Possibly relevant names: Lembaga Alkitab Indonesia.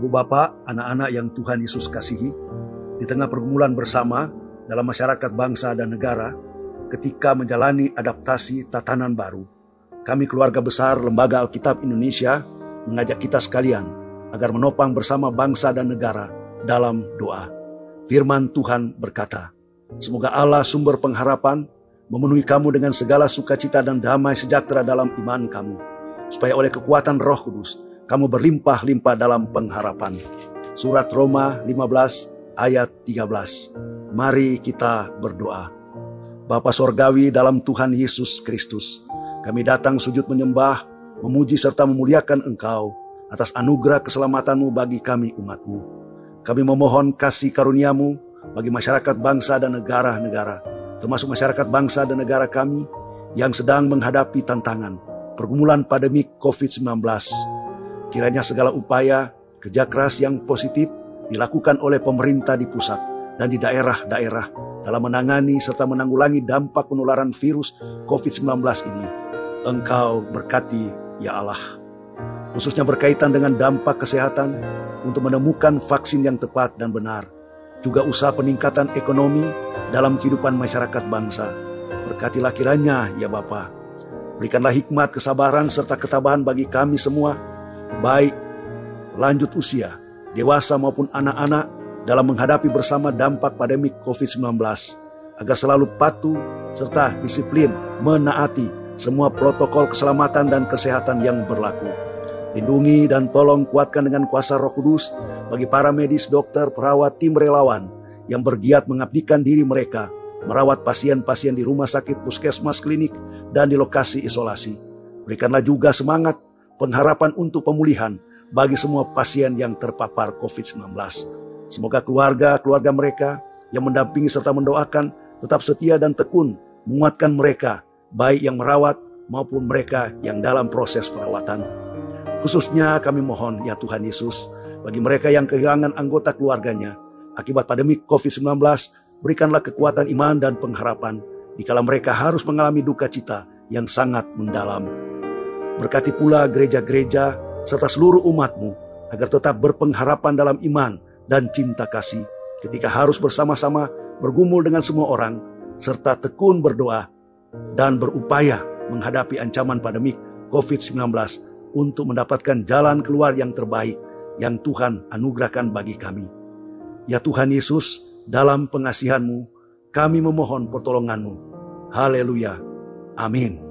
Ibu bapak, anak-anak yang Tuhan Yesus kasihi, di tengah pergumulan bersama dalam masyarakat bangsa dan negara, ketika menjalani adaptasi tatanan baru, kami keluarga besar Lembaga Alkitab Indonesia mengajak kita sekalian agar menopang bersama bangsa dan negara dalam doa. Firman Tuhan berkata, semoga Allah sumber pengharapan memenuhi kamu dengan segala sukacita dan damai sejahtera dalam iman kamu, supaya oleh kekuatan Roh Kudus kamu berlimpah-limpah dalam pengharapan. Surat Roma 15 ayat 13. Mari kita berdoa. Bapa sorgawi dalam Tuhan Yesus Kristus, kami datang sujud menyembah, memuji serta memuliakan Engkau atas anugerah keselamatanmu bagi kami umatmu. Kami memohon kasih karuniamu bagi masyarakat bangsa dan negara-negara, termasuk masyarakat bangsa dan negara kami yang sedang menghadapi tantangan pergumulan pandemi COVID-19. Kiranya segala upaya kerja keras yang positif dilakukan oleh pemerintah di pusat dan di daerah-daerah dalam menangani serta menanggulangi dampak penularan virus COVID-19 ini. Engkau berkati, ya Allah, khususnya berkaitan dengan dampak kesehatan untuk menemukan vaksin yang tepat dan benar. Juga usaha peningkatan ekonomi dalam kehidupan masyarakat bangsa. Berkatilah kiranya, ya Bapa. Berikanlah hikmat, kesabaran, serta ketabahan bagi kami semua, baik lanjut usia, dewasa maupun anak-anak, dalam menghadapi bersama dampak pandemi COVID-19, agar selalu patuh serta disiplin menaati semua protokol keselamatan dan kesehatan yang berlaku. Lindungi dan tolong kuatkan dengan kuasa Roh Kudus bagi para medis, dokter, perawat, tim relawan yang bergiat mengabdikan diri mereka merawat pasien-pasien di rumah sakit, puskesmas, klinik, dan di lokasi isolasi. Berikanlah juga semangat pengharapan untuk pemulihan bagi semua pasien yang terpapar COVID-19. Semoga keluarga-keluarga mereka yang mendampingi serta mendoakan tetap setia dan tekun menguatkan mereka, baik yang merawat maupun mereka yang dalam proses perawatan. Khususnya kami mohon, ya Tuhan Yesus, bagi mereka yang kehilangan anggota keluarganya akibat pandemi COVID-19, berikanlah kekuatan iman dan pengharapan dikala mereka harus mengalami duka cita yang sangat mendalam. Berkati pula gereja-gereja serta seluruh umat-Mu agar tetap berpengharapan dalam iman dan cinta kasih ketika harus bersama-sama bergumul dengan semua orang, serta tekun berdoa dan berupaya menghadapi ancaman pandemi COVID-19 untuk mendapatkan jalan keluar yang terbaik yang Tuhan anugerahkan bagi kami. Ya Tuhan Yesus, dalam pengasihan-Mu, kami memohon pertolongan-Mu. Haleluya. Amin.